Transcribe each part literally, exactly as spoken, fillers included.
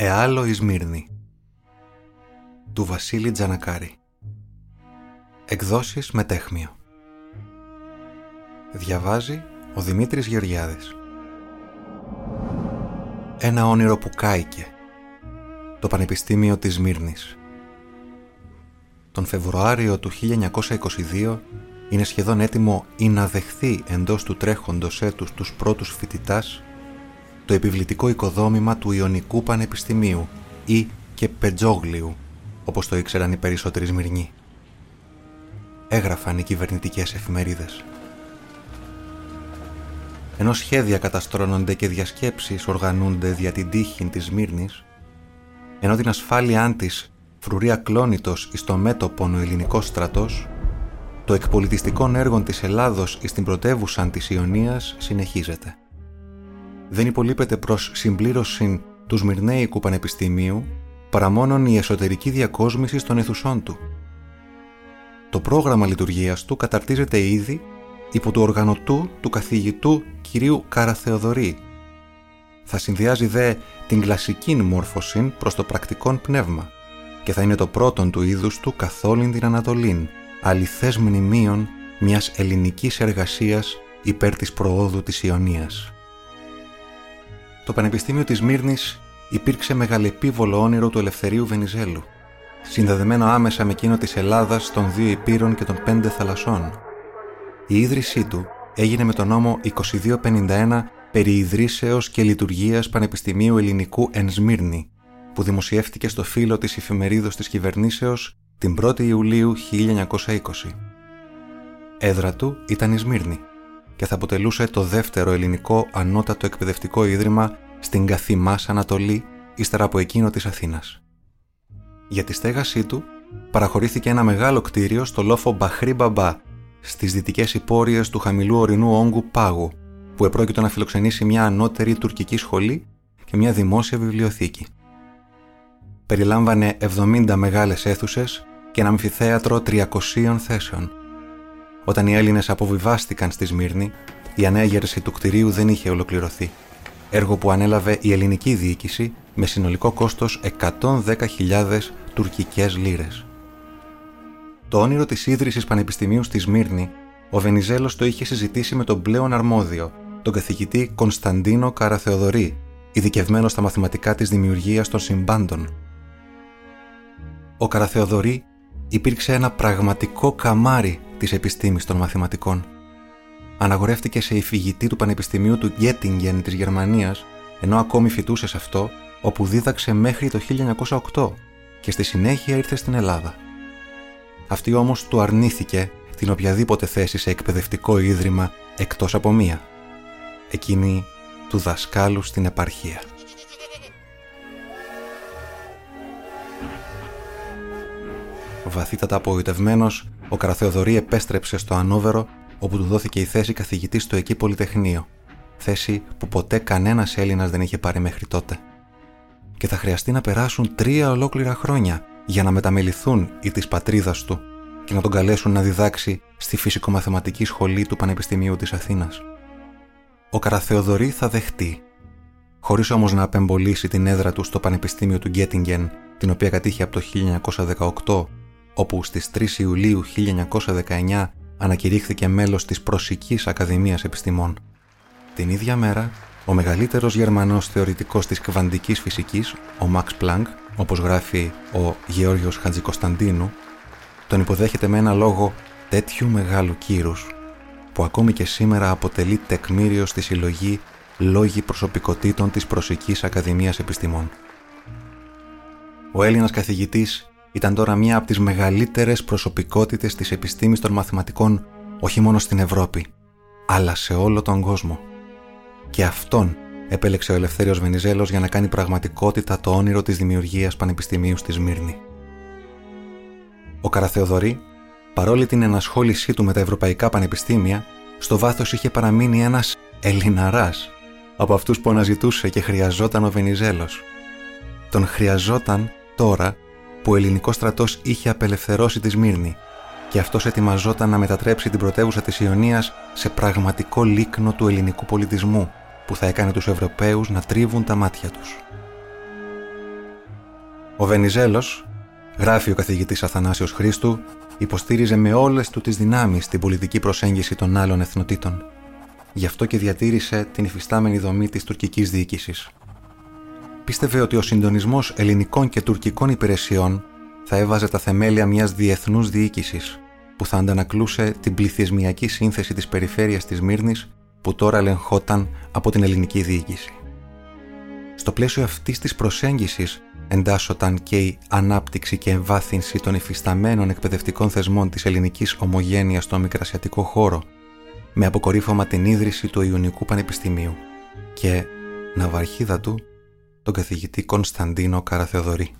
«Εάλλο η Σμύρνη» του Βασίλη Τζανακάρη. Εκδόσεις Μετέχμιο. Διαβάζει ο Δημήτρης Γεωργιάδης. Ένα όνειρο που κάηκε. Το Πανεπιστήμιο της Σμύρνης. Τον Φεβρουάριο του χίλια εννιακόσια είκοσι δύο είναι σχεδόν έτοιμο ή να δεχθεί εντός του τρέχοντος έτους τους πρώτους φοιτητάς το επιβλητικό οικοδόμημα του Ιωνικού Πανεπιστημίου ή και Πετζόγλιου, όπως το ήξεραν οι περισσότεροι Σμυρνοί. Έγραφαν οι κυβερνητικές εφημερίδες. Ενώ σχέδια καταστρώνονται και διασκέψεις οργανούνται δια την τύχη της Σμύρνης, ενώ την ασφάλειά της φρουρεί ακλόνητος εις το μέτωπον ο ελληνικός στρατός, το εκπολιτιστικών έργων της Ελλάδος εις την πρωτεύουσαν της Ιωνίας συνεχίζεται. Δεν υπολείπεται προς συμπλήρωση του Σμυρνέικου Πανεπιστημίου παρά μόνον η εσωτερική διακόσμηση των αιθουσών του. Το πρόγραμμα λειτουργίας του καταρτίζεται ήδη υπό του οργανωτού του καθηγητού κυρίου Καραθεοδωρή. Θα συνδυάζει δε την κλασική μόρφωση προς το πρακτικόν πνεύμα και θα είναι το πρώτον του είδους του καθόλην την Ανατολήν, αληθές μνημείων μιας ελληνικής εργασίας υπέρ της προόδου της Ιωνίας. Το Πανεπιστήμιο της Σμύρνης υπήρξε μεγαλεπίβολο όνειρο του Ελευθερίου Βενιζέλου, συνδεδεμένο άμεσα με εκείνο της Ελλάδας των δύο Υπήρων και των πέντε θαλασσών. Η ίδρυσή του έγινε με τον νόμο είκοσι δύο πενήντα ένα περί ιδρύσεως και λειτουργίας Πανεπιστημίου Ελληνικού εν Σμύρνη, που δημοσιεύτηκε στο φύλλο της εφημερίδος της κυβερνήσεως την πρώτη Ιουλίου χίλια εννιακόσια είκοσι. Έδρα του ήταν η Σμύρνη και θα αποτελούσε το δεύτερο ελληνικό ανώτατο εκπαιδευτικό ίδρυμα στην καθή μας Ανατολή, ύστερα από εκείνο της Αθήνας. Για τη στέγασή του παραχωρήθηκε ένα μεγάλο κτίριο στο λόφο Μπαχρή Μπαμπά, στις δυτικές υπόρειες του χαμηλού ορεινού όγκου Πάγου, που επρόκειτο να φιλοξενήσει μια ανώτερη τουρκική σχολή και μια δημόσια βιβλιοθήκη. Περιλάμβανε εβδομήντα μεγάλες αίθουσες και ένα αμφιθέατρο τριακοσίων θέσεων. Όταν οι Έλληνες αποβιβάστηκαν στη Σμύρνη, η ανέγερση του κτηρίου δεν είχε ολοκληρωθεί, έργο που ανέλαβε η ελληνική διοίκηση με συνολικό κόστος εκατόν δέκα χιλιάδες τουρκικές λίρες. Το όνειρο της ίδρυσης Πανεπιστημίου στη Σμύρνη, ο Βενιζέλος το είχε συζητήσει με τον πλέον αρμόδιο, τον καθηγητή Κωνσταντίνο Καραθεοδωρή, ειδικευμένο στα μαθηματικά της δημιουργίας των συμπάντων. Ο Καραθεοδωρή υπήρξε ένα πραγματικό καμάρι της επιστήμης των μαθηματικών. Αναγορεύτηκε σε υφηγητή του Πανεπιστημίου του Γκέτιγκεν της Γερμανίας, ενώ ακόμη φοιτούσε σε αυτό, όπου δίδαξε μέχρι το χίλια εννιακόσια οκτώ και στη συνέχεια ήρθε στην Ελλάδα. Αυτή όμως του αρνήθηκε την οποιαδήποτε θέση σε εκπαιδευτικό ίδρυμα εκτός από μία, εκείνη του δασκάλου στην επαρχία. Βαθύτατα απογοητευμένος, ο Καραθεοδωρή επέστρεψε στο Ανόβερο, όπου του δόθηκε η θέση καθηγητή στο εκεί Πολυτεχνείο, θέση που ποτέ κανένας Έλληνας δεν είχε πάρει μέχρι τότε. Και θα χρειαστεί να περάσουν τρία ολόκληρα χρόνια για να μεταμεληθούν οι της πατρίδας του και να τον καλέσουν να διδάξει στη Φυσικομαθηματική Σχολή του Πανεπιστημίου της Αθήνας. Ο Καραθεοδωρή θα δεχτεί, χωρίς όμως να απεμπολίσει την έδρα του στο Πανεπιστήμιο του Γκέτιγκεν, την οποία κατήχε από το χίλια εννιακόσια δεκαοκτώ, όπου στις τρεις Ιουλίου χίλια εννιακόσια δεκαεννιά ανακηρύχθηκε μέλος της Προσικής Ακαδημίας Επιστημών. Την ίδια μέρα, ο μεγαλύτερος Γερμανός θεωρητικός της κβαντικής φυσικής, ο Μαξ Πλάνκ, όπως γράφει ο Γεώργιος Χατζικοσταντίνου, τον υποδέχεται με ένα λόγο τέτοιου μεγάλου κύρους, που ακόμη και σήμερα αποτελεί τεκμήριο στη συλλογή «Λόγοι προσωπικότητων της Προσικής Ακαδημίας Επιστημών». Ο Έλληνας καθηγητής ήταν τώρα μία από τις μεγαλύτερες προσωπικότητες της επιστήμης των μαθηματικών όχι μόνο στην Ευρώπη, αλλά σε όλο τον κόσμο. Και αυτόν επέλεξε ο Ελευθέριος Βενιζέλος για να κάνει πραγματικότητα το όνειρο της δημιουργίας Πανεπιστημίου στη Σμύρνη. Ο Καραθεοδωρή, παρόλη την ενασχόλησή του με τα ευρωπαϊκά πανεπιστήμια, στο βάθος είχε παραμείνει ένας Ελληναράς, από αυτούς που αναζητούσε και χρειαζόταν ο Βενιζέλος. Τον χρειαζόταν τώρα που ο ελληνικός στρατός είχε απελευθερώσει τη Σμύρνη και αυτός ετοιμαζόταν να μετατρέψει την πρωτεύουσα της Ιωνίας σε πραγματικό λίκνο του ελληνικού πολιτισμού που θα έκανε τους Ευρωπαίους να τρίβουν τα μάτια τους. Ο Βενιζέλος, γράφει ο καθηγητής Αθανάσιος Χρήστου, υποστήριζε με όλες του τις δυνάμεις την πολιτική προσέγγιση των άλλων εθνοτήτων. Γι' αυτό και διατήρησε την υφιστάμενη δομή της τουρκικής διοίκησης. Πίστευε ότι ο συντονισμός ελληνικών και τουρκικών υπηρεσιών θα έβαζε τα θεμέλια μιας διεθνούς διοίκησης, που θα αντανακλούσε την πληθυσμιακή σύνθεση της περιφέρειας της Μύρνης, που τώρα ελεγχόταν από την ελληνική διοίκηση. Στο πλαίσιο αυτής της προσέγγισης εντάσσονταν και η ανάπτυξη και εμβάθυνση των υφισταμένων εκπαιδευτικών θεσμών της ελληνικής ομογένειας στον μικρασιατικό χώρο, με αποκορύφωμα την ίδρυση του Ιωνικού Πανεπιστημίου και, ναυαρχίδα του, τον καθηγητή Κωνσταντίνο Καραθεοδωρή.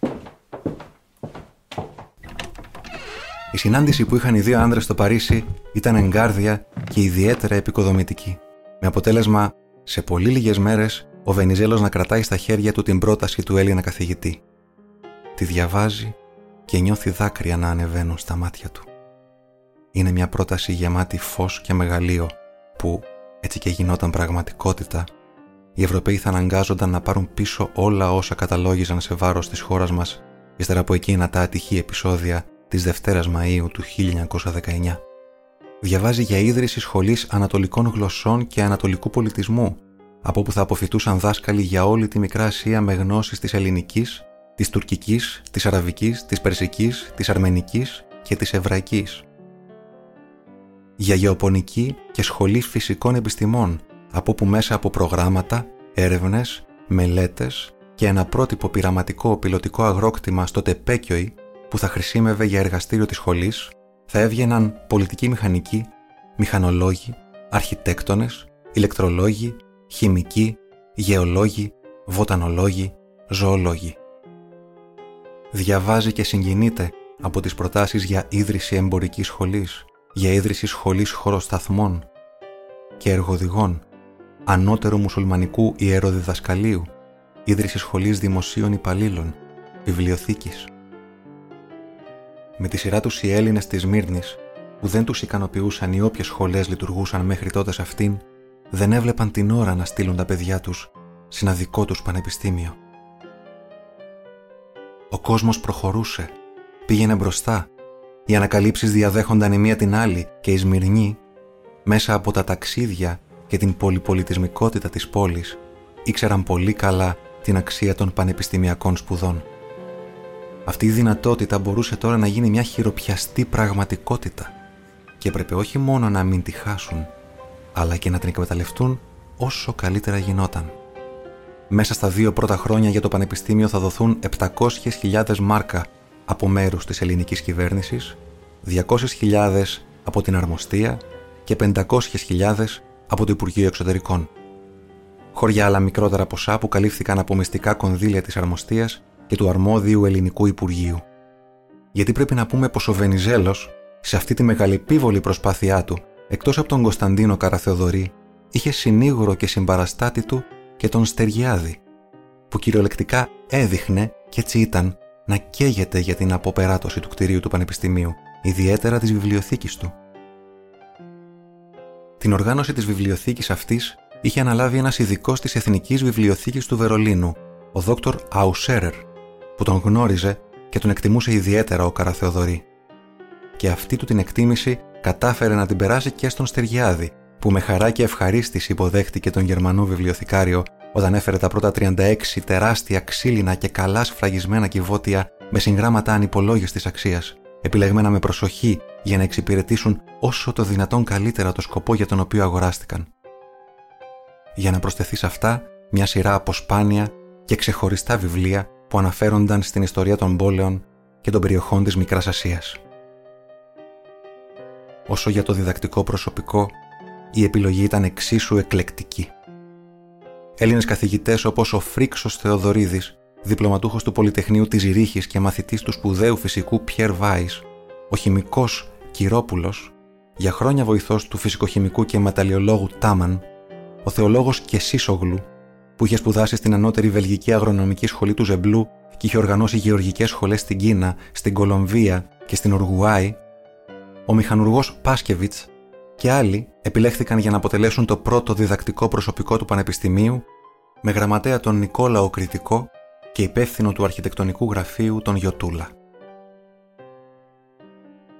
Η συνάντηση που είχαν οι δύο άνδρες στο Παρίσι ήταν εγκάρδια και ιδιαίτερα επικοδομητική, με αποτέλεσμα, σε πολύ λίγες μέρες, ο Βενιζέλος να κρατάει στα χέρια του την πρόταση του Έλληνα καθηγητή. Τη διαβάζει και νιώθει δάκρυα να ανεβαίνουν στα μάτια του. Είναι μια πρόταση γεμάτη φως και μεγαλείο που, έτσι και γινόταν πραγματικότητα, οι Ευρωπαίοι θα αναγκάζονταν να πάρουν πίσω όλα όσα καταλόγιζαν σε βάρος της χώρας μας, ύστερα από εκείνα τα ατυχή επεισόδια της Δευτέρας Μαΐου του χίλια εννιακόσια δεκαεννιά. Διαβάζει για ίδρυση σχολής ανατολικών γλωσσών και ανατολικού πολιτισμού, από όπου θα αποφυτούσαν δάσκαλοι για όλη τη Μικρά Ασία με γνώσεις της ελληνικής, της τουρκικής, της αραβικής, της περσικής, της αρμενικής και της εβραϊκής. Για γεωπονική και σχολή φυσικών επιστημών, από όπου μέσα από προγράμματα, έρευνες, μελέτες και ένα πρότυπο πειραματικό πιλωτικό αγρόκτημα στο Τεπέκιοϊ, που θα χρησίμευε για εργαστήριο της σχολής, θα έβγαιναν πολιτικοί μηχανικοί, μηχανολόγοι, αρχιτέκτονες, ηλεκτρολόγοι, χημικοί, γεωλόγοι, βοτανολόγοι, ζωολόγοι. Διαβάζει και συγκινείται από τις προτάσεις για ίδρυση εμπορικής σχολής, για ίδρυση σχολής χωροσταθμών και εργοδηγών, ανώτερου μουσουλμανικού ιεροδιδασκαλίου, ίδρυση σχολής δημοσίων υπαλλήλων, βιβλιοθήκης. Με τη σειρά τους οι Έλληνες της Μύρνης, που δεν τους ικανοποιούσαν οι όποιες σχολές λειτουργούσαν μέχρι τότε σε αυτήν, δεν έβλεπαν την ώρα να στείλουν τα παιδιά τους σε ένα δικό τους πανεπιστήμιο. Ο κόσμος προχωρούσε, πήγαινε μπροστά, οι ανακαλύψεις διαδέχονταν η μία την άλλη και η Σμυρνή, μέσα από τα ταξίδια και την πολυπολιτισμικότητα της πόλης, ήξεραν πολύ καλά την αξία των πανεπιστημιακών σπουδών. Αυτή η δυνατότητα μπορούσε τώρα να γίνει μια χειροπιαστή πραγματικότητα και έπρεπε όχι μόνο να μην τη χάσουν, αλλά και να την εκμεταλλευτούν όσο καλύτερα γινόταν. Μέσα στα δύο πρώτα χρόνια για το Πανεπιστήμιο θα δοθούν επτακόσιες χιλιάδες μάρκα από μέρους της ελληνικής κυβέρνησης, διακόσιες χιλιάδες από την Αρμοστία και πεντακόσιες χιλιάδες από το Υπουργείο Εξωτερικών. Χωριά άλλα μικρότερα ποσά που καλύφθηκαν από μυστικά κονδύλια της Αρμοστίας και του αρμόδιου ελληνικού Υπουργείου. Γιατί πρέπει να πούμε πως ο Βενιζέλος, σε αυτή τη μεγαλεπίβολη προσπάθειά του, εκτός από τον Κωνσταντίνο Καραθεοδωρή, είχε συνήγορο και συμπαραστάτη του και τον Στεργιάδη, που κυριολεκτικά έδειχνε, και έτσι ήταν, να καίγεται για την αποπεράτωση του κτηρίου του Πανεπιστημίου, ιδιαίτερα της βιβλιοθήκης του. Την οργάνωση της βιβλιοθήκης αυτής είχε αναλάβει ένας ειδικός της Εθνικής Βιβλιοθήκης του Βερολίνου, ο δόκτορ Αουσέρερ, που τον γνώριζε και τον εκτιμούσε ιδιαίτερα ο Καραθεοδωρή. Και αυτή του την εκτίμηση κατάφερε να την περάσει και στον Στεργιάδη, που με χαρά και ευχαρίστηση υποδέχτηκε τον Γερμανό βιβλιοθηκάριο όταν έφερε τα πρώτα τριάντα έξι τεράστια ξύλινα και καλά σφραγισμένα κυβότια με συγγράμματα ανυπολόγιστης αξίας, επιλεγμένα με προσοχή για να εξυπηρετήσουν όσο το δυνατόν καλύτερα το σκοπό για τον οποίο αγοράστηκαν. Για να προσθεθεί σε αυτά μια σειρά από σπάνια και ξεχωριστά βιβλία που αναφέρονταν στην ιστορία των πόλεων και των περιοχών της Μικράς Ασίας. Όσο για το διδακτικό προσωπικό, η επιλογή ήταν εξίσου εκλεκτική. Έλληνες καθηγητές όπως ο Φρίξος Θεοδωρίδης, διπλωματούχος του Πολυτεχνείου της Ζηρίχης και μαθητής του σπουδαίου φυσικού Πιέρ Βάις, ο χημικός Κυρόπουλος, για χρόνια βοηθός του φυσικοχημικού και μεταλλιολόγου Τάμαν, ο θεολόγος Κεσίσογλου, που είχε σπουδάσει στην ανώτερη βελγική αγρονομική σχολή του Ζεμπλού και είχε οργανώσει γεωργικές σχολές στην Κίνα, στην Κολομβία και στην Ουρουγουάη, ο μηχανουργός Πάσκεβιτς και άλλοι επιλέχθηκαν για να αποτελέσουν το πρώτο διδακτικό προσωπικό του Πανεπιστημίου, με γραμματέα τον Νικόλαο Κρητικό και υπεύθυνο του αρχιτεκτονικού γραφείου τον Γιωτούλα.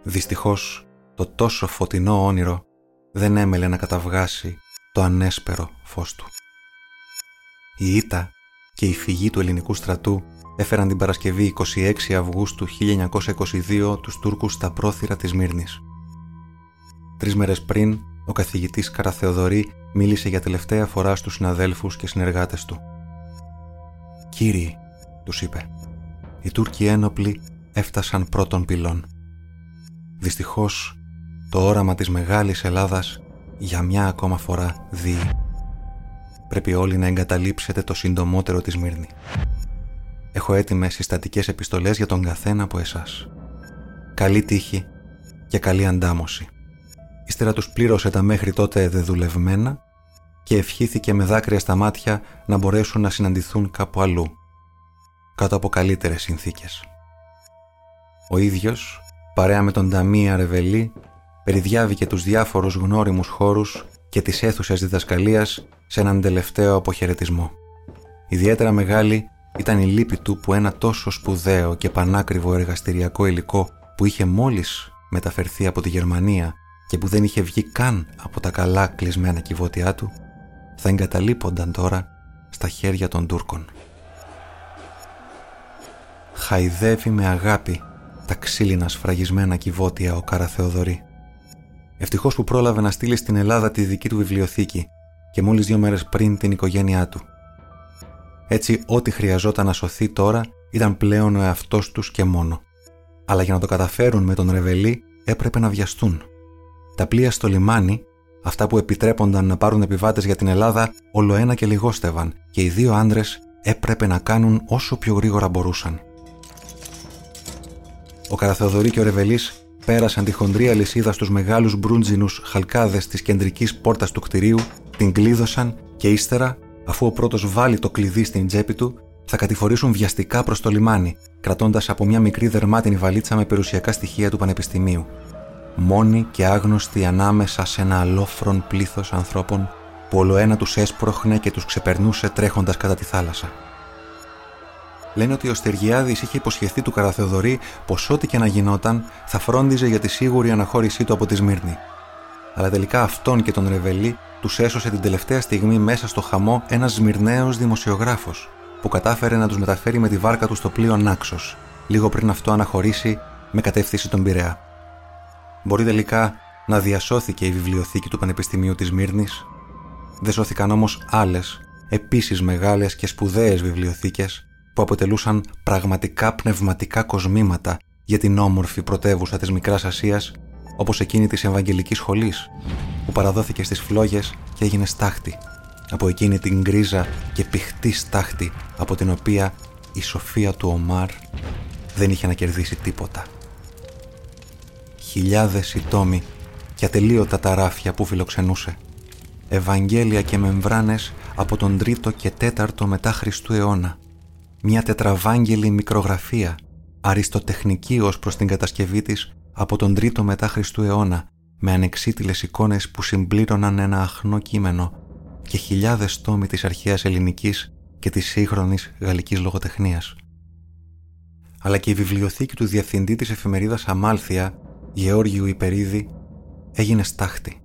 Δυστυχώς, το τόσο φωτεινό όνειρο δεν έμελε να καταβγάσει το ανέσπερο φως του. Η ήττα και η φυγή του ελληνικού στρατού έφεραν την Παρασκευή είκοσι έξι Αυγούστου χίλια εννιακόσια είκοσι δύο τους Τούρκους στα πρόθυρα της Μύρνης. Τρεις μέρες πριν, ο καθηγητής Καραθεοδωρή μίλησε για τελευταία φορά στους συναδέλφους και συνεργάτες του. «Κύριοι», τους είπε, «οι Τούρκοι ένοπλοι έφτασαν πρώτων πυλών. Δυστυχώς, το όραμα της μεγάλης Ελλάδας για μια ακόμα φορά δίει. Πρέπει όλοι να εγκαταλείψετε το συντομότερο τη Σμύρνη. Έχω έτοιμες συστατικές επιστολές για τον καθένα από εσάς. Καλή τύχη και καλή αντάμωση». Ύστερα τους πλήρωσε τα μέχρι τότε δεδουλευμένα και ευχήθηκε με δάκρυα στα μάτια να μπορέσουν να συναντηθούν κάπου αλλού, κάτω από καλύτερες συνθήκες. Ο ίδιος, παρέα με τον Ταμία Ρεβελή, περιδιάβηκε τους διάφορους γνώριμους χώρους και τις αίθουσες διδασκαλίας σε έναν τελευταίο αποχαιρετισμό. Ιδιαίτερα μεγάλη ήταν η λύπη του που ένα τόσο σπουδαίο και πανάκριβο εργαστηριακό υλικό που είχε μόλις μεταφερθεί από τη Γερμανία και που δεν είχε βγει καν από τα καλά κλεισμένα κυβότιά του, θα εγκαταλείπονταν τώρα στα χέρια των Τούρκων. Χαϊδεύει με αγάπη τα ξύλινα σφραγισμένα κυβότια ο Καραθεοδωρή. Ευτυχώς που πρόλαβε να στείλει στην Ελλάδα τη δική του βιβλιοθήκη και μόλις δύο μέρες πριν την οικογένειά του. Έτσι, ό,τι χρειαζόταν να σωθεί τώρα ήταν πλέον ο εαυτός τους και μόνο. Αλλά για να το καταφέρουν με τον Ρεβελή έπρεπε να βιαστούν. Τα πλοία στο λιμάνι, αυτά που επιτρέπονταν να πάρουν επιβάτες για την Ελλάδα, ολοένα και λιγόστευαν και οι δύο άντρες έπρεπε να κάνουν όσο πιο γρήγορα μπορούσαν. Ο Καραθεοδωρή και ο Ρεβελής πέρασαν τη χοντρή αλυσίδα στους μεγάλους μπρούντζινους χαλκάδες της κεντρικής πόρτας του κτηρίου, την κλείδωσαν και ύστερα, αφού ο πρώτος βάλει το κλειδί στην τσέπη του, θα κατηφορήσουν βιαστικά προς το λιμάνι, κρατώντας από μια μικρή δερμάτινη βαλίτσα με περιουσιακά στοιχεία του Πανεπιστημίου. Μόνοι και άγνωστοι ανάμεσα σε ένα αλόφρον πλήθος ανθρώπων που ολοένα τους έσπροχνε και τους ξεπερνούσε τρέχοντας κατά τη θάλασσα. Λένε ότι ο Στεργιάδης είχε υποσχεθεί του Καραθεοδωρή πως ό,τι και να γινόταν θα φρόντιζε για τη σίγουρη αναχώρησή του από τη Σμύρνη. Αλλά τελικά αυτόν και τον Ρεβελή τους έσωσε την τελευταία στιγμή μέσα στο χαμό ένας Σμυρναίος δημοσιογράφος που κατάφερε να τους μεταφέρει με τη βάρκα του στο πλοίο Νάξος, λίγο πριν αυτό αναχωρήσει με κατεύθυνση τον Πειραιά. Μπορεί τελικά να διασώθηκε η βιβλιοθήκη του Πανεπιστημίου της Σμύρνης. Δεν σώθηκαν όμως άλλες, επίσης μεγάλες και σπουδαίες βιβλιοθήκες που αποτελούσαν πραγματικά πνευματικά κοσμήματα για την όμορφη πρωτεύουσα της Μικράς Ασίας, όπως εκείνη της Ευαγγελικής Σχολής, που παραδόθηκε στις φλόγες και έγινε στάχτη, από εκείνη την γκρίζα και πηχτή στάχτη από την οποία η σοφία του Ομάρ δεν είχε να κερδίσει τίποτα. Χιλιάδες οι τόμοι και ατελείωτα τα ράφια που φιλοξενούσε. Ευαγγέλια και μεμβράνες από τον τρίτο και τέταρτο μετά Χριστού αιώνα. Μια τετραβάγγελη μικρογραφία, αριστοτεχνική ως προς την κατασκευή της από τον τρίτο μετά Χριστού αιώνα, με ανεξίτηλες εικόνες που συμπλήρωναν ένα αχνό κείμενο και χιλιάδες τόμοι της αρχαίας ελληνικής και της σύγχρονης γαλλικής λογοτεχνίας. Αλλά και η βιβλιοθήκη του διευθυντή της εφημερίδας Αμάλθεια, Γεώργιου Υπερίδη, έγινε στάχτη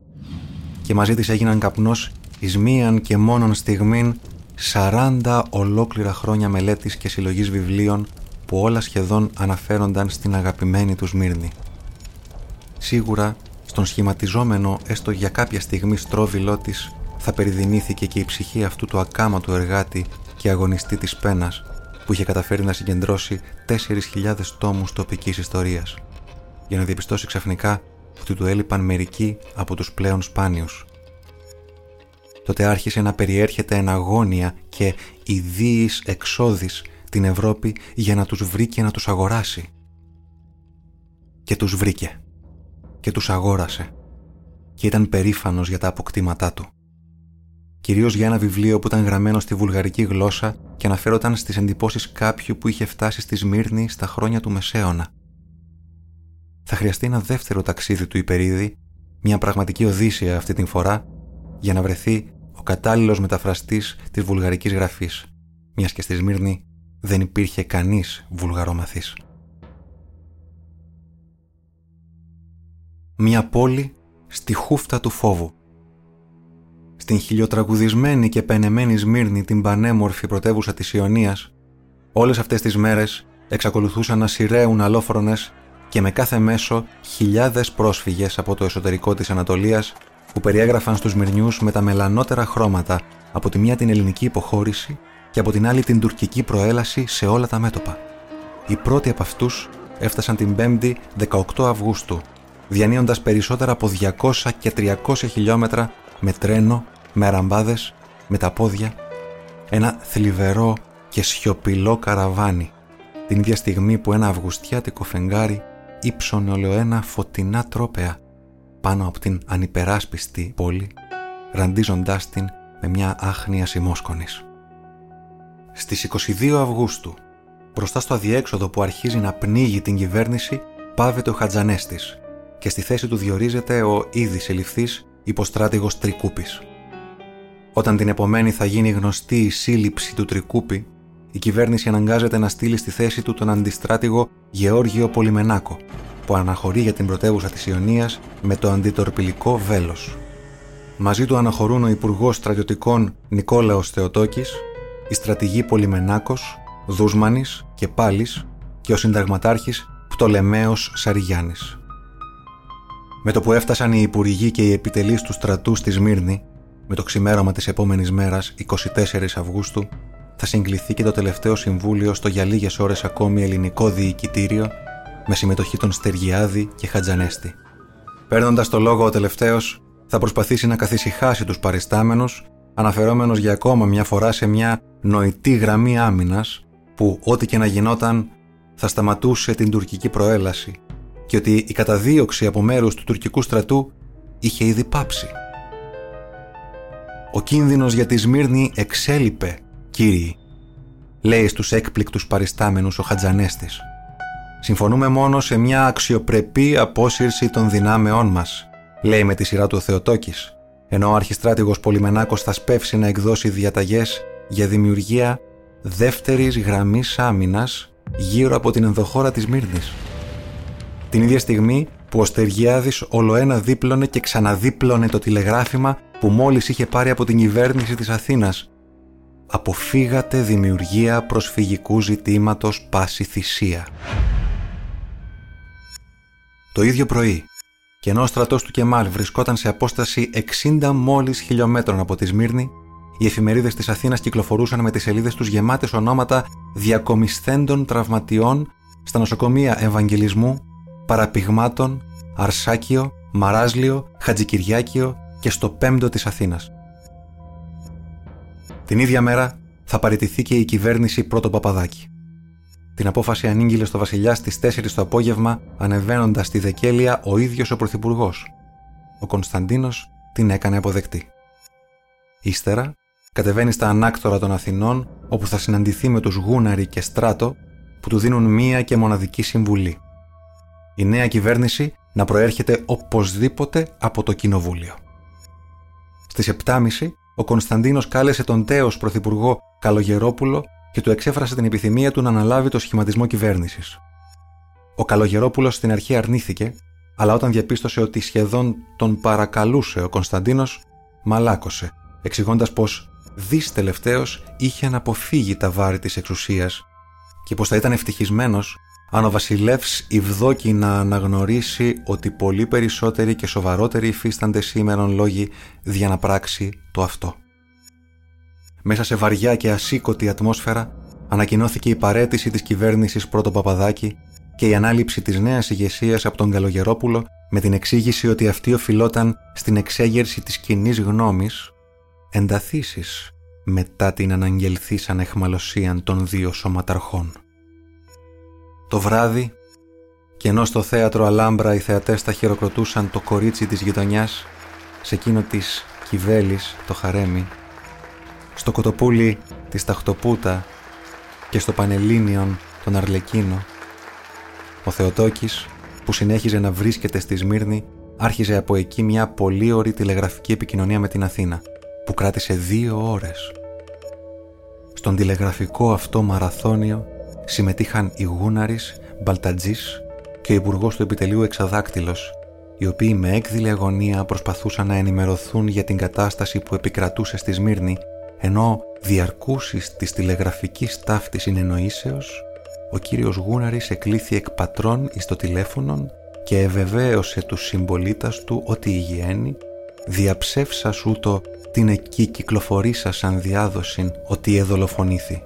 και μαζί της έγιναν καπνός εις μίαν και μόνον στιγμήν σαράντα ολόκληρα χρόνια μελέτης και συλλογής βιβλίων που όλα σχεδόν αναφέρονταν στην αγαπημένη του Σμύρνη. Σίγουρα, στον σχηματιζόμενο έστω για κάποια στιγμή στρόβιλό της, θα περιδινήθηκε και η ψυχή αυτού του ακάματου εργάτη και αγωνιστή της πένας που είχε καταφέρει να συγκεντρώσει τέσσερις χιλιάδες τόμους τοπικής ιστορίας, για να διαπιστώσει ξαφνικά ότι του έλειπαν μερικοί από τους πλέον σπάνιους. Τότε άρχισε να περιέρχεται εν αγώνια και ιδίης εξόδης την Ευρώπη για να τους βρει και να τους αγοράσει. Και τους βρήκε. Και τους αγόρασε. Και ήταν περήφανος για τα αποκτήματά του. Κυρίως για ένα βιβλίο που ήταν γραμμένο στη βουλγαρική γλώσσα και αναφέρονταν στις εντυπώσεις κάποιου που είχε φτάσει στη Σμύρνη στα χρόνια του Μεσαίωνα. Θα χρειαστεί ένα δεύτερο ταξίδι του Υπερίδη, μια πραγματική Οδύσσεια αυτή την φορά, για να βρεθεί ο κατάλληλος μεταφραστής της βουλγαρικής γραφής, μιας και στη Σμύρνη δεν υπήρχε κανείς βουλγαρομαθής. Μια πόλη στη χούφτα του φόβου. Στην χιλιοτραγουδισμένη και πενεμένη Σμύρνη, την πανέμορφη πρωτεύουσα της Ιωνίας, όλες αυτές τις μέρες εξακολουθούσαν να σειραίουν αλόφρονες και με κάθε μέσο χιλιάδες πρόσφυγες από το εσωτερικό της Ανατολίας, που περιέγραφαν στους Μυρνιούς με τα μελανότερα χρώματα, από τη μία την ελληνική υποχώρηση και από την άλλη την τουρκική προέλαση σε όλα τα μέτωπα. Οι πρώτοι από αυτούς έφτασαν την πέμπτη δεκαοκτώ Αυγούστου, διανύοντας περισσότερα από διακόσια και τριακόσια χιλιόμετρα με τρένο, με αραμπάδες, με τα πόδια, ένα θλιβερό και σιωπηλό καραβάνι, την ίδια στιγμή που ένα αυγουστιάτικο φεγγάρι ύψωνε ολοένα φωτεινά τρόπεα πάνω από την ανυπεράσπιστη πόλη, ραντίζοντάς την με μια άχνοια σιμόσκονης. Στις είκοσι δύο Αυγούστου, μπροστά στο αδιέξοδο που αρχίζει να πνίγει την κυβέρνηση, πάβεται ο Χατζανέστης και στη θέση του διορίζεται ο ήδη συλληφθής υποστράτηγος Τρικούπης. Όταν την επομένη θα γίνει γνωστή η σύλληψη του Τρικούπη, η κυβέρνηση αναγκάζεται να στείλει στη θέση του τον αντιστράτηγο Γεώργιο Πολυμενάκο, που αναχωρεί για την πρωτεύουσα της Ιωνίας με το αντιτορπιλικό βέλος. Μαζί του αναχωρούν ο Υπουργός Στρατιωτικών Νικόλαος Θεοτόκης, οι στρατηγοί Πολυμενάκος, Δούσμανης και Πάλης και ο συνταγματάρχης Πτολεμαίος Σαριγιάννης. Με το που έφτασαν οι υπουργοί και οι επιτελείς του στρατού στη Σμύρνη, με το ξημέρωμα της επόμενης μέρας, είκοσι τέσσερις Αυγούστου, θα συγκληθεί και το τελευταίο συμβούλιο στο για λίγες ώρες ακόμη ελληνικό διοικητήριο, με συμμετοχή των Στεργιάδη και Χατζανέστη. Παίρνοντας το λόγο ο τελευταίος, θα προσπαθήσει να καθησυχάσει τους παριστάμενους, αναφερόμενος για ακόμα μια φορά σε μια νοητή γραμμή άμυνας που, ό,τι και να γινόταν, θα σταματούσε την τουρκική προέλαση και ότι η καταδίωξη από μέρους του τουρκικού στρατού είχε ήδη πάψει. Ο κίνδυνος για τη Σμύρνη εξέλιπε, κύριοι, λέει στους έκπληκτους παριστάμενους ο Χατζανέστης. Συμφωνούμε μόνο σε μια αξιοπρεπή απόσυρση των δυνάμεών μας, λέει με τη σειρά του ο Θεοτόκης, ενώ ο αρχιστράτηγος Πολυμενάκος θα σπεύσει να εκδώσει διαταγές για δημιουργία δεύτερης γραμμής άμυνας γύρω από την ενδοχώρα της Σμύρνης. Την ίδια στιγμή που ο Στεργιάδης ολοένα δίπλωνε και ξαναδίπλωνε το τηλεγράφημα που μόλις είχε πάρει από την κυβέρνηση της Αθήνας. Αποφύγατε δημιουργία προσφυγικού ζητήματος πάση θυσία. Το ίδιο πρωί, και ενώ ο στρατός του Κεμάλ βρισκόταν σε απόσταση εξήντα μόλις χιλιόμετρων από τη Σμύρνη, οι εφημερίδες της Αθήνας κυκλοφορούσαν με τις σελίδες τους γεμάτες ονόματα διακομισθέντων τραυματιών στα νοσοκομεία Ευαγγελισμού, Παραπηγμάτων, Αρσάκιο, Μαράζλιο, Χατζικυριάκιο και στο πέμπτο της Αθήνας. Την ίδια μέρα θα παραιτηθεί και η κυβέρνηση Πρώτο Παπαδάκη. Την απόφαση ανήγγειλε στο βασιλιά στις τέσσερις το απόγευμα, ανεβαίνοντας στη Δεκέλεια ο ίδιος ο πρωθυπουργός. Ο Κωνσταντίνος την έκανε αποδεκτή. Ύστερα κατεβαίνει στα ανάκτορα των Αθηνών, όπου θα συναντηθεί με τους Γούναρη και Στράτο, που του δίνουν μία και μοναδική συμβουλή. Η νέα κυβέρνηση να προέρχεται οπωσδήποτε από το κοινοβούλιο. Στις επτά και μισή ο Κωνσταντίνος κάλεσε τον τέος πρωθυπουργό Καλογερόπουλο και του εξέφρασε την επιθυμία του να αναλάβει το σχηματισμό κυβέρνησης. Ο Καλογερόπουλος στην αρχή αρνήθηκε, αλλά όταν διαπίστωσε ότι σχεδόν τον παρακαλούσε ο Κωνσταντίνος, μαλάκωσε, εξηγώντας πως δις τελευταίος είχε αναποφύγει τα βάρη της εξουσίας και πως θα ήταν ευτυχισμένος αν ο βασιλεύς ευδόκει να αναγνωρίσει ότι πολύ περισσότεροι και σοβαρότεροι υφίστανται σήμερον λόγοι για να πράξει το αυτό. Μέσα σε βαριά και ασήκωτη ατμόσφαιρα ανακοινώθηκε η παραίτηση της κυβέρνησης Πρώτο Παπαδάκη και η ανάληψη της νέας ηγεσίας από τον Καλογερόπουλο με την εξήγηση ότι αυτή οφειλόταν στην εξέγερση της κοινής γνώμης, ενταθήσεις μετά την αναγγελθήσαν αιχμαλωσίαν των δύο σωματαρχών. Το βράδυ, και ενώ στο θέατρο Αλάμπρα οι θεατές τα χειροκροτούσαν το κορίτσι της γειτονιάς, σε εκείνο της Κιβέλης το χαρέμι, στο Κοτοπούλι της Ταχτοπούτα και στο Πανελλήνιον τον Αρλεκίνο, ο Θεοτόκης, που συνέχιζε να βρίσκεται στη Σμύρνη, άρχιζε από εκεί μια πολύωρη τηλεγραφική επικοινωνία με την Αθήνα, που κράτησε δύο ώρες. Στον τηλεγραφικό αυτό μαραθώνιο συμμετείχαν οι Γούναρης, Μπαλτατζής και υπουργός του επιτελείου Εξαδάκτυλος, οι οποίοι με έκδηλη αγωνία προσπαθούσαν να ενημερωθούν για την κατάσταση που επικρατούσε στη Σμύρνη, ενώ διαρκούσης της τηλεγραφικής ταύτης συνεννοήσεως, ο κύριος Γούναρης εκλήθη εκ πατρών εις το τηλέφωνον και εβεβαίωσε τους συμπολίτας του ότι υγιένει, διαψεύσας ούτω την εκεί κυκλοφορήσασαν διάδοσιν ότι εδολοφονήθη.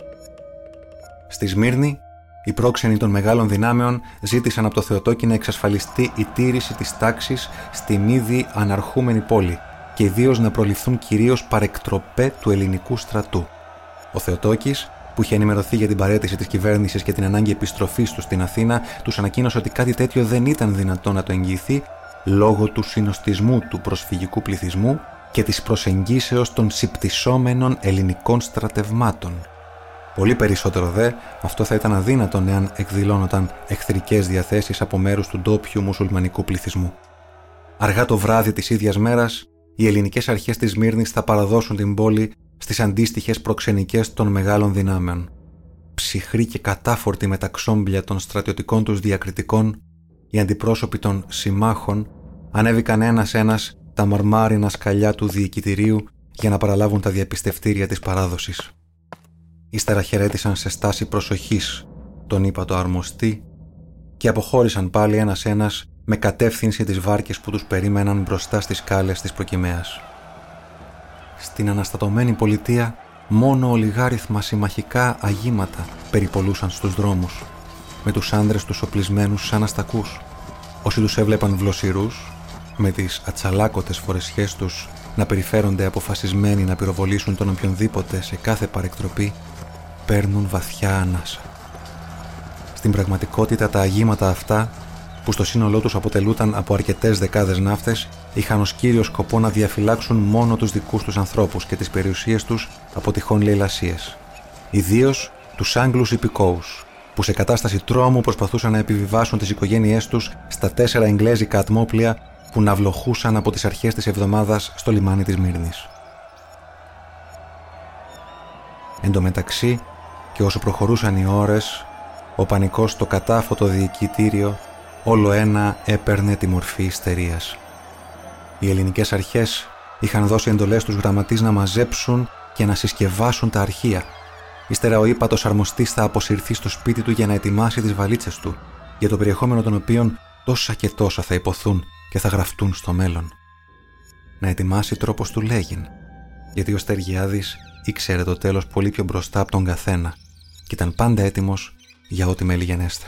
Στη Σμύρνη, οι πρόξενοι των μεγάλων δυνάμεων ζήτησαν από το Θεοτόκι να εξασφαλιστεί η τήρηση της τάξης στη μίδη αναρχούμενη πόλη και ιδίως να προληφθούν κυρίως παρεκτροπέ του ελληνικού στρατού. Ο Θεοτόκης, που είχε ενημερωθεί για την παραίτηση της κυβέρνησης και την ανάγκη επιστροφής του στην Αθήνα, τους ανακοίνωσε ότι κάτι τέτοιο δεν ήταν δυνατό να το εγγυηθεί λόγω του συνοστισμού του προσφυγικού πληθυσμού και της προσεγγίσεως των συμπτυσσόμενων ελληνικών στρατευμάτων. Πολύ περισσότερο δε, αυτό θα ήταν αδύνατον εάν εκδηλώνονταν εχθρικές διαθέσεις από μέρους του ντόπιου μουσουλμανικού πληθυσμού. Αργά το βράδυ της ίδιας μέρας, οι ελληνικές αρχές της Σμύρνης θα παραδώσουν την πόλη στις αντίστοιχες προξενικές των μεγάλων δυνάμεων. Ψυχροί και κατάφορτοι με τα ξόμπλια των στρατιωτικών τους διακριτικών, οι αντιπρόσωποι των συμμάχων ανέβηκαν ένας-ένας τα μαρμάρινα σκαλιά του διοικητηρίου για να παραλάβουν τα διαπιστευτήρια της παράδοσης. Ύστερα χαιρέτησαν σε στάση προσοχής τον ύπατο αρμοστή και αποχώρησαν πάλι ένας-ένας με κατεύθυνση τις βάρκες που τους περίμεναν μπροστά στις σκάλες της προκυμαίας. Στην αναστατωμένη πολιτεία μόνο ολιγάριθμα συμμαχικά αγήματα περιπολούσαν στους δρόμους, με τους άντρες τους οπλισμένους σαν αστακούς. Όσοι τους έβλεπαν βλοσιρούς, με τις ατσαλάκωτες φορεσιές τους να περιφέρονται αποφασισμένοι να πυροβολήσουν τον οποιονδήποτε σε κάθε παρεκτροπή, παίρνουν βαθιά ανάσα. Στην πραγματικότητα τα αγήματα αυτά, που στο σύνολό τους αποτελούταν από αρκετές δεκάδες ναύτες, είχαν ως κύριο σκοπό να διαφυλάξουν μόνο τους δικούς τους ανθρώπους και τις περιουσίες τους από τυχόν λαιλασίες. Ιδίως τους Άγγλους υπηκόους, που σε κατάσταση τρόμου προσπαθούσαν να επιβιβάσουν τις οικογένειές τους στα τέσσερα εγγλέζικα ατμόπλια που ναυλοχούσαν από τις αρχές της εβδομάδας στο λιμάνι της Μύρνης. Εν τω μεταξύ, και όσο προχωρούσαν οι ώρες, ο πανικός στο κατάφωτο διοικητήριο όλο ένα έπαιρνε τη μορφή ιστερίας. Οι ελληνικές αρχές είχαν δώσει εντολές στους γραμματείς να μαζέψουν και να συσκευάσουν τα αρχεία. Ύστερα ο ύπατος αρμοστής θα αποσυρθεί στο σπίτι του για να ετοιμάσει τις βαλίτσες του, για το περιεχόμενο των οποίων τόσα και τόσα θα υποθούν και θα γραφτούν στο μέλλον. Να ετοιμάσει τρόπος του λέγειν, γιατί ο Στεργιάδης ήξερε το τέλος πολύ πιο μπροστά από τον καθένα και ήταν πάντα έτοιμος για ό,τι μελιγενέστε.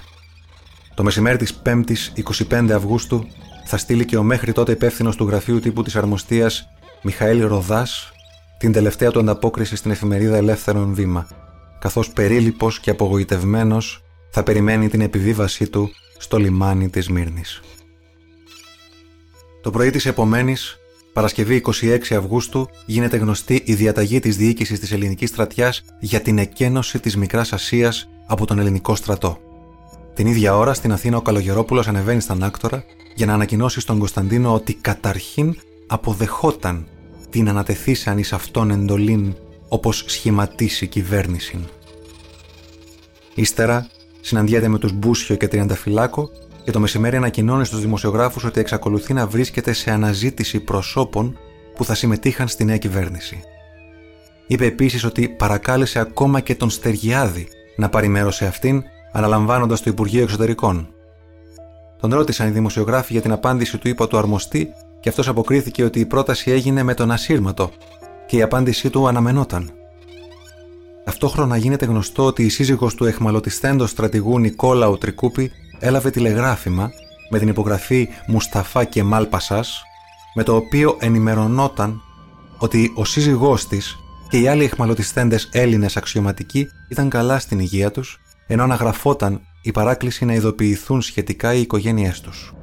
Το μεσημέρι της πέμπτης εικοστή πέμπτη Αυγούστου θα στείλει και ο μέχρι τότε υπεύθυνος του γραφείου τύπου της Αρμοστίας, Μιχαήλ Ροδάς, την τελευταία του ανταπόκριση στην εφημερίδα Ελεύθερον Βήμα, καθώς περίλυπος και απογοητευμένος θα περιμένει την επιβίβασή του στο λιμάνι της Σμύρνης. Το πρωί της επομένης, Παρασκευή εικοστή έκτη Αυγούστου, γίνεται γνωστή η διαταγή της διοίκησης της ελληνικής στρατιάς για την εκένωση της Μικράς Ασίας από τον ελληνικό στρατό. Την ίδια ώρα στην Αθήνα ο Καλογερόπουλος ανεβαίνει στον Άκτορα για να ανακοινώσει στον Κωνσταντίνο ότι καταρχήν αποδεχόταν την ανατεθήσαν εις αυτόν εντολήν όπως σχηματίσει κυβέρνησιν. Ύστερα συναντιέται με τους Μπούσιο και Τριανταφυλάκο και το μεσημέρι ανακοινώνει στους δημοσιογράφους ότι εξακολουθεί να βρίσκεται σε αναζήτηση προσώπων που θα συμμετείχαν στη νέα κυβέρνηση. Είπε επίσης ότι παρακάλεσε ακόμα και τον Στεργιάδη να πάρει μέρος σε αυτήν, αναλαμβάνοντας το Υπουργείο Εξωτερικών. Τον ρώτησαν οι δημοσιογράφοι για την απάντηση του ύπατου αρμοστή και αυτός αποκρίθηκε ότι η πρόταση έγινε με τον ασύρματο και η απάντησή του αναμενόταν. Ταυτόχρονα γίνεται γνωστό ότι η σύζυγος του αιχμαλωτιστέντος στρατηγού Νικόλαου Τρικούπη έλαβε τηλεγράφημα με την υπογραφή Μουσταφά και Μάλπασας, με το οποίο ενημερωνόταν ότι ο σύζυγός της και οι άλλοι αιχμαλωτιστέντες Έλληνες αξιωματικοί ήταν καλά στην υγεία τους, ενώ αναγραφόταν η παράκληση να ειδοποιηθούν σχετικά οι οικογένειές τους.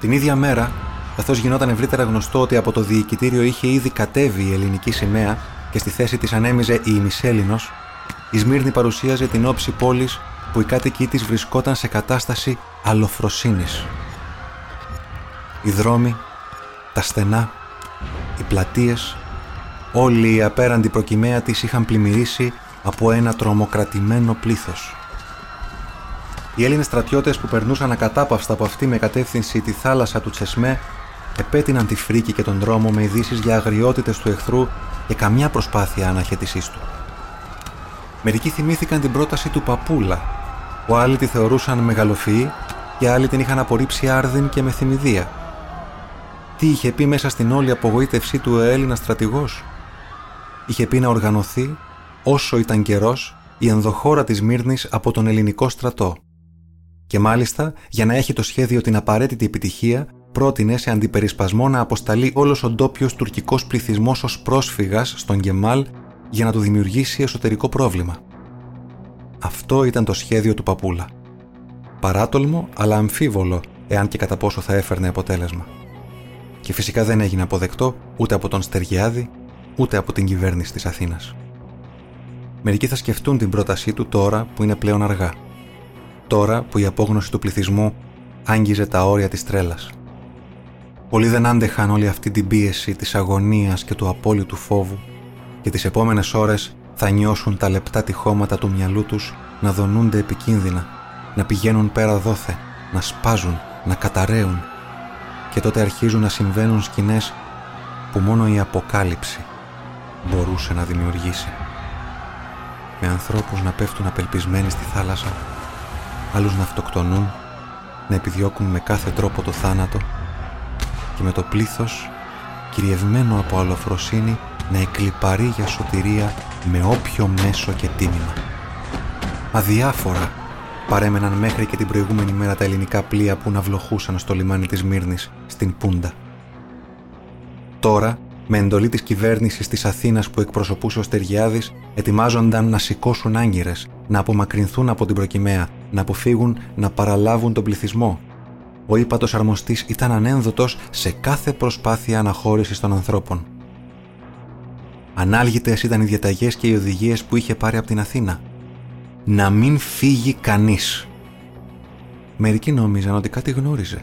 Την ίδια μέρα, καθώς γινόταν ευρύτερα γνωστό ότι από το διοικητήριο είχε ήδη κατέβει η ελληνική σημαία και στη θέση της ανέμιζε η ημισέλληνος, η Σμύρνη παρουσίαζε την όψη πόλης που οι κάτοικοί της βρισκόταν σε κατάσταση αλοφροσύνης. Οι δρόμοι, τα στενά, οι πλατείες, όλη η απέραντη προκυμαία της είχαν πλημμυρίσει από ένα τρομοκρατημένο πλήθος. Οι Έλληνες στρατιώτες που περνούσαν ακατάπαυστα από αυτή με κατεύθυνση τη θάλασσα του Τσεσμέ επέτειναν τη φρίκη και τον δρόμο με ειδήσεις για αγριότητες του εχθρού και καμιά προσπάθεια αναχαιτησής του. Μερικοί θυμήθηκαν την πρόταση του Παπούλα, που άλλοι τη θεωρούσαν μεγαλοφυή και άλλοι την είχαν απορρίψει άρδιν και με θυμηδία. Τι είχε πει μέσα στην όλη απογοήτευσή του ο Έλληνας στρατηγός? Είχε πει να οργανωθεί, όσο ήταν καιρός, η ενδοχώρα της Μύρνης από τον ελληνικό στρατό. Και μάλιστα, για να έχει το σχέδιο την απαραίτητη επιτυχία, πρότεινε σε αντιπερισπασμό να αποσταλεί όλος ο ντόπιος τουρκικός πληθυσμός ως πρόσφυγας στον Γκεμάλ για να του δημιουργήσει εσωτερικό πρόβλημα. Αυτό ήταν το σχέδιο του Παπούλα. Παράτολμο, αλλά αμφίβολο, εάν και κατά πόσο θα έφερνε αποτέλεσμα. Και φυσικά δεν έγινε αποδεκτό ούτε από τον Στεργιάδη, ούτε από την κυβέρνηση της Αθήνας. Μερικοί θα σκεφτούν την πρότασή του τώρα που είναι πλέον αργά. Τώρα που η απόγνωση του πληθυσμού άγγιζε τα όρια της τρέλας. Πολλοί δεν άντεχαν όλη αυτή την πίεση της αγωνίας και του απόλυτου φόβου και τις επόμενες ώρες θα νιώσουν τα λεπτά τυχώματα του μυαλού τους να δονούνται επικίνδυνα, να πηγαίνουν πέρα δόθε, να σπάζουν, να καταραίουν και τότε αρχίζουν να συμβαίνουν σκηνές που μόνο η αποκάλυψη μπορούσε να δημιουργήσει. Με ανθρώπους να πέφτουν απελπισμένοι στη θάλασσα, άλλους να αυτοκτονούν, να επιδιώκουν με κάθε τρόπο το θάνατο και με το πλήθος, κυριευμένο από αλλοφροσύνη, να εκλιπαρεί για σωτηρία με όποιο μέσο και τίμημα. Αδιάφορα παρέμεναν μέχρι και την προηγούμενη μέρα τα ελληνικά πλοία που ναυλοχούσαν στο λιμάνι της Μύρνης, στην Πούντα. Τώρα, με εντολή της κυβέρνησης της Αθήνας που εκπροσωπούσε ο Στεργιάδης, ετοιμάζονταν να σηκώσουν άγκυρες, να απομακρυνθούν από την προκυμαία, να αποφύγουν να παραλάβουν τον πληθυσμό. Ο ύπατος αρμοστής ήταν ανένδοτος σε κάθε προσπάθεια αναχώρησης των ανθρώπων. Ανάλγητες ήταν οι διαταγές και οι οδηγίες που είχε πάρει από την Αθήνα. Να μην φύγει κανείς. Μερικοί νόμιζαν ότι κάτι γνώριζε.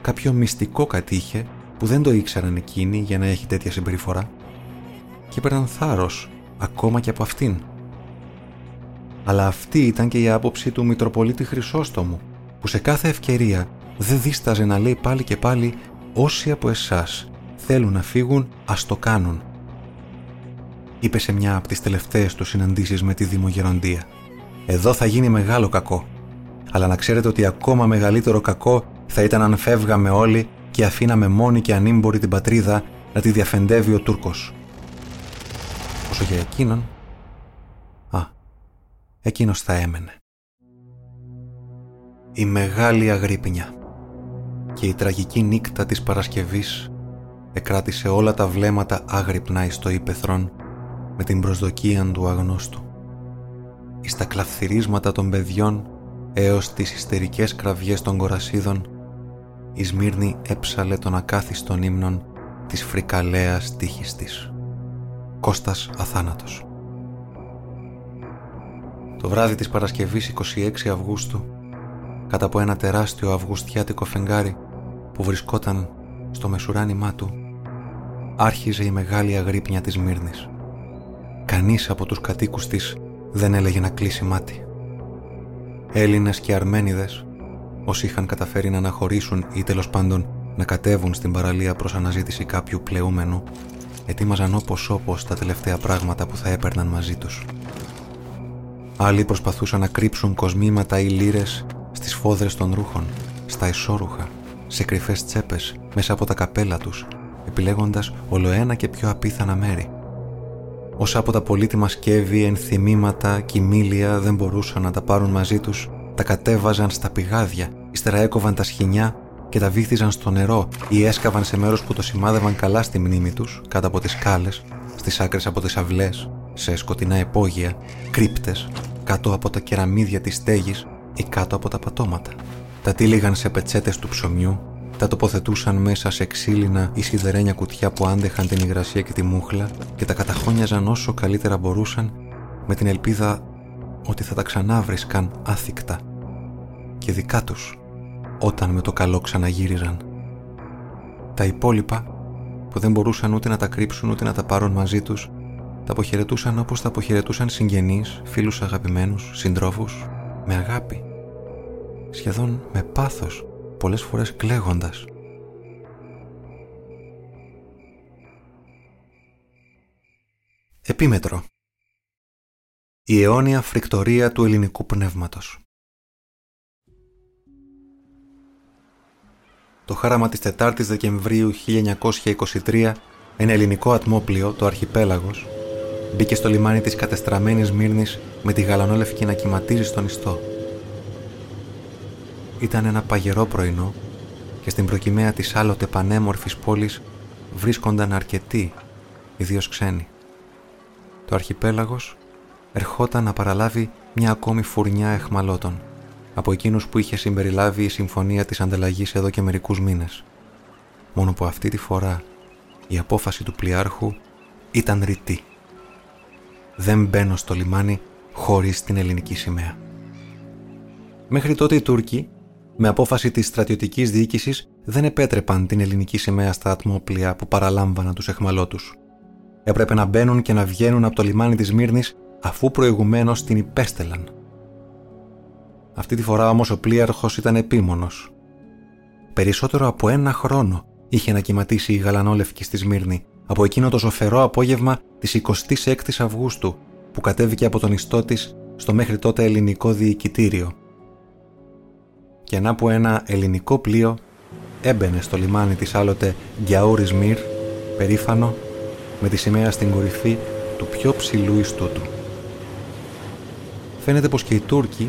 Κάποιο μυστικό κατήχε που δεν το ήξεραν εκείνοι για να έχει τέτοια συμπεριφορά. Και έπαιρναν θάρρος ακόμα και από αυτήν. Αλλά αυτή ήταν και η άποψη του Μητροπολίτη Χρυσόστομου, που σε κάθε ευκαιρία δεν δίσταζε να λέει πάλι και πάλι «Όσοι από εσάς θέλουν να φύγουν, ας το κάνουν», είπε σε μια από τις τελευταίες του συναντήσεις με τη Δημογεροντία. «Εδώ θα γίνει μεγάλο κακό, αλλά να ξέρετε ότι ακόμα μεγαλύτερο κακό θα ήταν αν φεύγαμε όλοι και αφήναμε μόνοι και ανήμποροι την πατρίδα να τη διαφεντεύει ο Τούρκος». Όσο για εκείνον, α, εκείνος θα έμενε. Η μεγάλη αγρύπνια και η τραγική νύχτα της Παρασκευής εκράτησε όλα τα βλέμματα άγρυπνα εις το ύπαιθρον με την προσδοκία του αγνώστου. Εις τα κλαφθυρίσματα των παιδιών έως τις ιστερικές κραυγές των κορασίδων, η Σμύρνη έψαλε τον ακάθιστον ύμνον της φρικαλέας τύχης της. Κώστας Αθάνατος. Το βράδυ της Παρασκευής είκοσι έξι Αυγούστου, κάτω από ένα τεράστιο αυγουστιάτικο φεγγάρι που βρισκόταν στο μεσουράνημά του, άρχιζε η μεγάλη αγρύπνια της Μύρνης. Κανείς από τους κατοίκους της δεν έλεγε να κλείσει μάτι. Έλληνες και Αρμένιδες, όσοι είχαν καταφέρει να αναχωρήσουν ή τέλος πάντων να κατέβουν στην παραλία προς αναζήτηση κάποιου πλεούμενου, ετοίμαζαν όπως όπως τα τελευταία πράγματα που θα έπαιρναν μαζί τους. Άλλοι προσπαθούσαν να κρύψουν κοσμήματα ή λύρες στις φόδρες των ρούχων, στα ισόρουχα, σε κρυφές τσέπες, μέσα από τα καπέλα τους, επιλέγοντας ολοένα και πιο απίθανα μέρη. Όσα από τα πολύτιμα σκεύη, ενθυμήματα, κοιμήλια δεν μπορούσαν να τα πάρουν μαζί τους, τα κατέβαζαν στα πηγάδια, ύστερα έκοβαν τα σχοινιά και τα βύθιζαν στο νερό ή έσκαβαν σε μέρος που το σημάδευαν καλά στη μνήμη τους, κάτω από τις σκάλες, στις άκρες από τις αυλές, σε σκοτεινά υπόγεια, κρύπτες, κάτω από τα κεραμίδια της στέγης ή κάτω από τα πατώματα. Τα τύλιγαν σε πετσέτες του ψωμιού, τα τοποθετούσαν μέσα σε ξύλινα ή σιδερένια κουτιά που άντεχαν την υγρασία και τη μούχλα και τα καταχώνιαζαν όσο καλύτερα μπορούσαν με την ελπίδα ότι θα τα ξανάβρισκαν άθικτα και δικά τους όταν με το καλό ξαναγύριζαν. Τα υπόλοιπα που δεν μπορούσαν ούτε να τα κρύψουν ούτε να τα πάρουν μαζί τους τα αποχαιρετούσαν όπως τα αποχαιρετούσαν συγγενείς, φίλους αγαπημένους, συντρόφους, με αγάπη. Σχεδόν με πάθος, πολλές φορές κλαίγοντας. Επίμετρο. Η αιώνια φρικτορία του ελληνικού πνεύματος. Το χάραμα της τέταρτη Δεκεμβρίου χίλια εννιακόσια είκοσι τρία, ένα ελληνικό ατμόπλιο, το Αρχιπέλαγος, μπήκε στο λιμάνι της κατεστραμμένης Μύρνης με τη γαλανόλευκη να κυματίζει στον ιστό. Ήταν ένα παγερό πρωινό και στην προκυμαία της άλλοτε πανέμορφης πόλης βρίσκονταν αρκετοί, ιδίως ξένοι. Το Αρχιπέλαγος ερχόταν να παραλάβει μια ακόμη φουρνιά αιχμαλώτων, από εκείνους που είχε συμπεριλάβει η συμφωνία της ανταλλαγής εδώ και μερικούς μήνες. Μόνο που αυτή τη φορά η απόφαση του πλοιάρχου ήταν ρητή. Δεν μπαίνω στο λιμάνι χωρίς την ελληνική σημαία. Μέχρι τότε οι Τούρκοι, με απόφαση της στρατιωτικής διοίκησης, δεν επέτρεπαν την ελληνική σημαία στα ατμόπλια που παραλάμβαναν τους αιχμαλώτους. Έπρεπε να μπαίνουν και να βγαίνουν από το λιμάνι της Μύρνης, αφού προηγουμένως την υπέστελαν. Αυτή τη φορά όμως ο πλοίαρχος ήταν επίμονος. Περισσότερο από ένα χρόνο είχε να κυματίσει η γαλανόλευκη στη Σμύρνη, από εκείνο το ζωφερό απόγευμα της εικοστής έκτης Αυγούστου, που κατέβηκε από τον ιστό της στο μέχρι τότε ελληνικό διοικητήριο. Και να που ένα ελληνικό πλοίο έμπαινε στο λιμάνι της άλλοτε Γκιαούρις Μύρ, περήφανο, με τη σημαία στην κορυφή του πιο ψηλού ιστού του. Φαίνεται πως και οι Τούρκοι,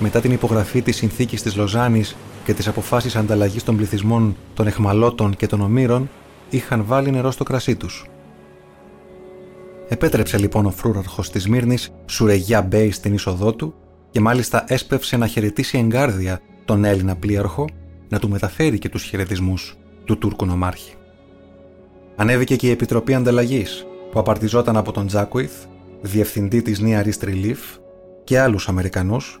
μετά την υπογραφή της συνθήκης της Λοζάνης και τις αποφάσεις ανταλλαγής των πληθυσμών των αιχμαλώτων και των ομήρων, είχαν βάλει νερό στο κρασί τους. Επέτρεψε λοιπόν ο φρούραρχος της Μύρνης, Σουρεγιά Μπέι, στην είσοδό του και μάλιστα έσπευσε να χαιρετήσει εγκάρδια τον Έλληνα πλοίαρχο, να του μεταφέρει και τους χαιρετισμούς του Τούρκου νομάρχη. Ανέβηκε και η Επιτροπή Ανταλλαγής, που απαρτιζόταν από τον Τζάκουιθ, διευθυντή της Νίαρης Τριλίφ, και άλλους Αμερικανούς.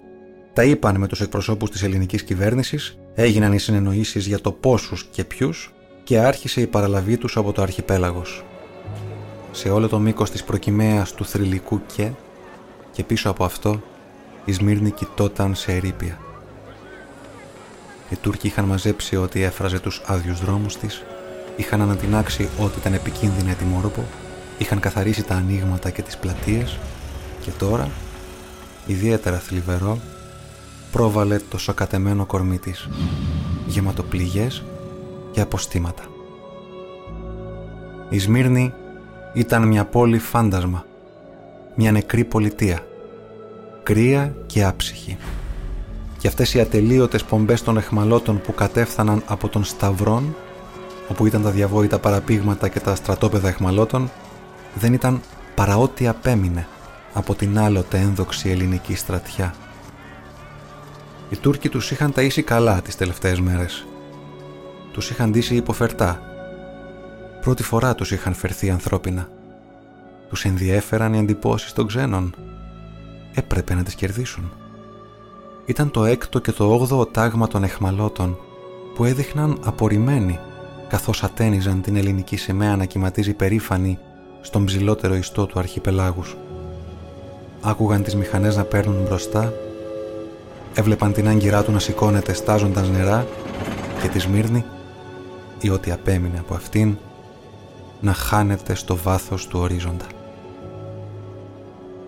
Τα είπαν με τους εκπροσώπους της ελληνικής κυβέρνησης, έγιναν οι συνεννοήσεις για το πόσους και ποιους και άρχισε η παραλαβή τους από το Αρχιπέλαγος. Σε όλο το μήκος της προκυμαίας του θρυλικού και, και πίσω από αυτό, η Σμύρνη κοιτόταν σε ερείπια. Οι Τούρκοι είχαν μαζέψει ό,τι έφραζε τους άδειους δρόμους της, είχαν ανατινάξει ό,τι ήταν επικίνδυνα ετοιμόρροπο, είχαν καθαρίσει τα ανοίγματα και τις πλατείες και τώρα, ιδιαίτερα θλιβερό, πρόβαλε το σοκατεμένο κορμί της, γεμάτο πληγές και αποστήματα. Η Σμύρνη ήταν μια πόλη φάντασμα, μια νεκρή πολιτεία, κρύα και άψυχη. Και αυτές οι ατελείωτες πομπές των αιχμαλώτων που κατέφθαναν από τον Σταυρών, όπου ήταν τα διαβόητα παραπήγματα και τα στρατόπεδα αιχμαλώτων, δεν ήταν παρά ό,τι απέμεινε από την άλλοτε ένδοξη ελληνική στρατιά. Οι Τούρκοι τους είχαν ταΐσει καλά τις τελευταίες μέρες. Τους είχαν ντύσει υποφερτά. Πρώτη φορά τους είχαν φερθεί ανθρώπινα. Τους ενδιέφεραν οι εντυπώσεις των ξένων. Έπρεπε να τις κερδίσουν. Ήταν το έκτο και το όγδοο τάγμα των αιχμαλώτων που έδειχναν απορριμμένοι καθώς ατένιζαν την ελληνική σημαία να κυματίζει περήφανη στον ψηλότερο ιστό του Αρχιπελάγους. Άκουγαν τις μηχανές να παίρνουν μπροστά, έβλεπαν την άγκυρά του να σηκώνεται στάζοντας νερά και τη Σμύρνη, ή ό,τι απέμεινε από αυτήν, να χάνεται στο βάθος του ορίζοντα.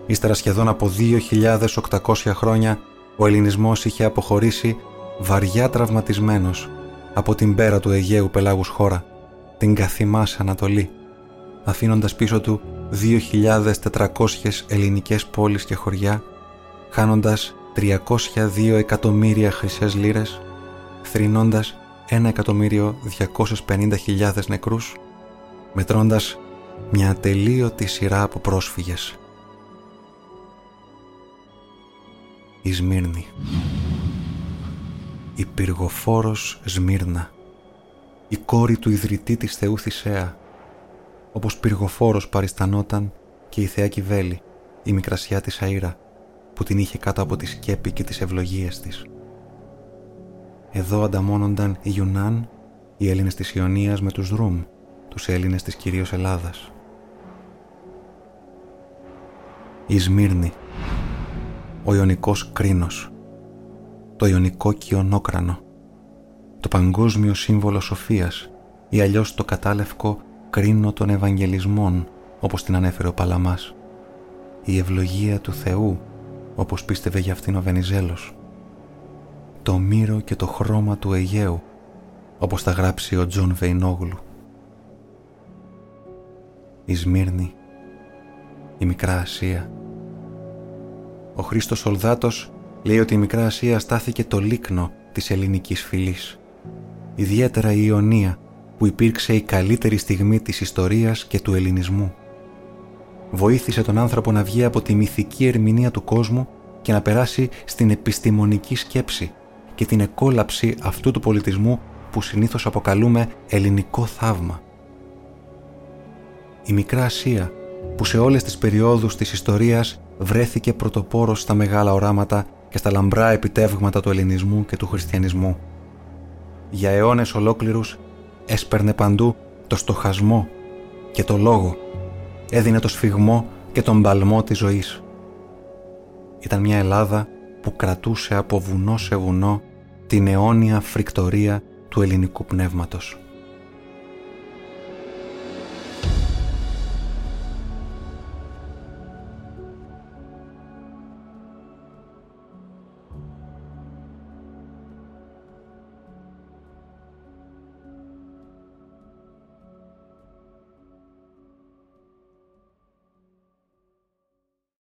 Ύστερα σχεδόν από δύο χιλιάδες οκτακόσια χρόνια, ο ελληνισμός είχε αποχωρήσει βαριά τραυματισμένος από την πέρα του Αιγαίου πελάγους χώρα, την καθημάς Ανατολή, αφήνοντας πίσω του δύο χιλιάδες τετρακόσιες ελληνικές πόλεις και χωριά, χάνοντας τριακόσια δύο εκατομμύρια χρυσές λίρες, θρηνώντας ένα εκατομμύριο διακόσιες πενήντα χιλιάδες νεκρούς, μετρώντας μια ατελείωτη σειρά από πρόσφυγες. Η Σμύρνη. Η πυργοφόρος Σμύρνα. Η κόρη του ιδρυτή της θεού Θησέα. Όπως πυργοφόρος παριστανόταν και η θεά Κιβέλη, η μικρασιά της Αΐρα, που την είχε κάτω από τη σκέπη και τις ευλογίες της. Εδώ ανταμώνονταν οι Ιουνάν, οι Έλληνες της Ιωνίας με τους Ρουμ, τους Έλληνες της κυρίως Ελλάδας. η Σμύρνη, ο Ιωνικός Κρίνος, το Ιωνικό Κιονόκρανο, το παγκόσμιο σύμβολο σοφίας ή αλλιώς το κατάλευκο κρίνο των Ευαγγελισμών, όπως την ανέφερε ο Παλαμάς, η ευλογία του Θεού, όπως πίστευε για αυτήν ο Βενιζέλος, το μύρο και το χρώμα του Αιγαίου, όπως θα γράψει ο Τζον Βεϊνόγλου. Η Σμύρνη, η Μικρά Ασία. Ο Χρήστος Σολδάτος λέει ότι η Μικρά Ασία στάθηκε το λίκνο της ελληνικής φυλής, ιδιαίτερα η Ιωνία, που υπήρξε η καλύτερη στιγμή της ιστορίας και του ελληνισμού. Βοήθησε τον άνθρωπο να βγει από τη μυθική ερμηνεία του κόσμου και να περάσει στην επιστημονική σκέψη και την εκόλαψη αυτού του πολιτισμού που συνήθως αποκαλούμε ελληνικό θαύμα. Η Μικρά Ασία, που σε όλες τις περιόδους της ιστορίας βρέθηκε πρωτοπόρος στα μεγάλα οράματα και στα λαμπρά επιτεύγματα του ελληνισμού και του χριστιανισμού. Για αιώνες ολόκληρους έσπερνε παντού το στοχασμό και το λόγο, έδινε το σφιγμό και τον παλμό της ζωής. Ήταν μια Ελλάδα που κρατούσε από βουνό σε βουνό την αιώνια φρικτορία του ελληνικού πνεύματος.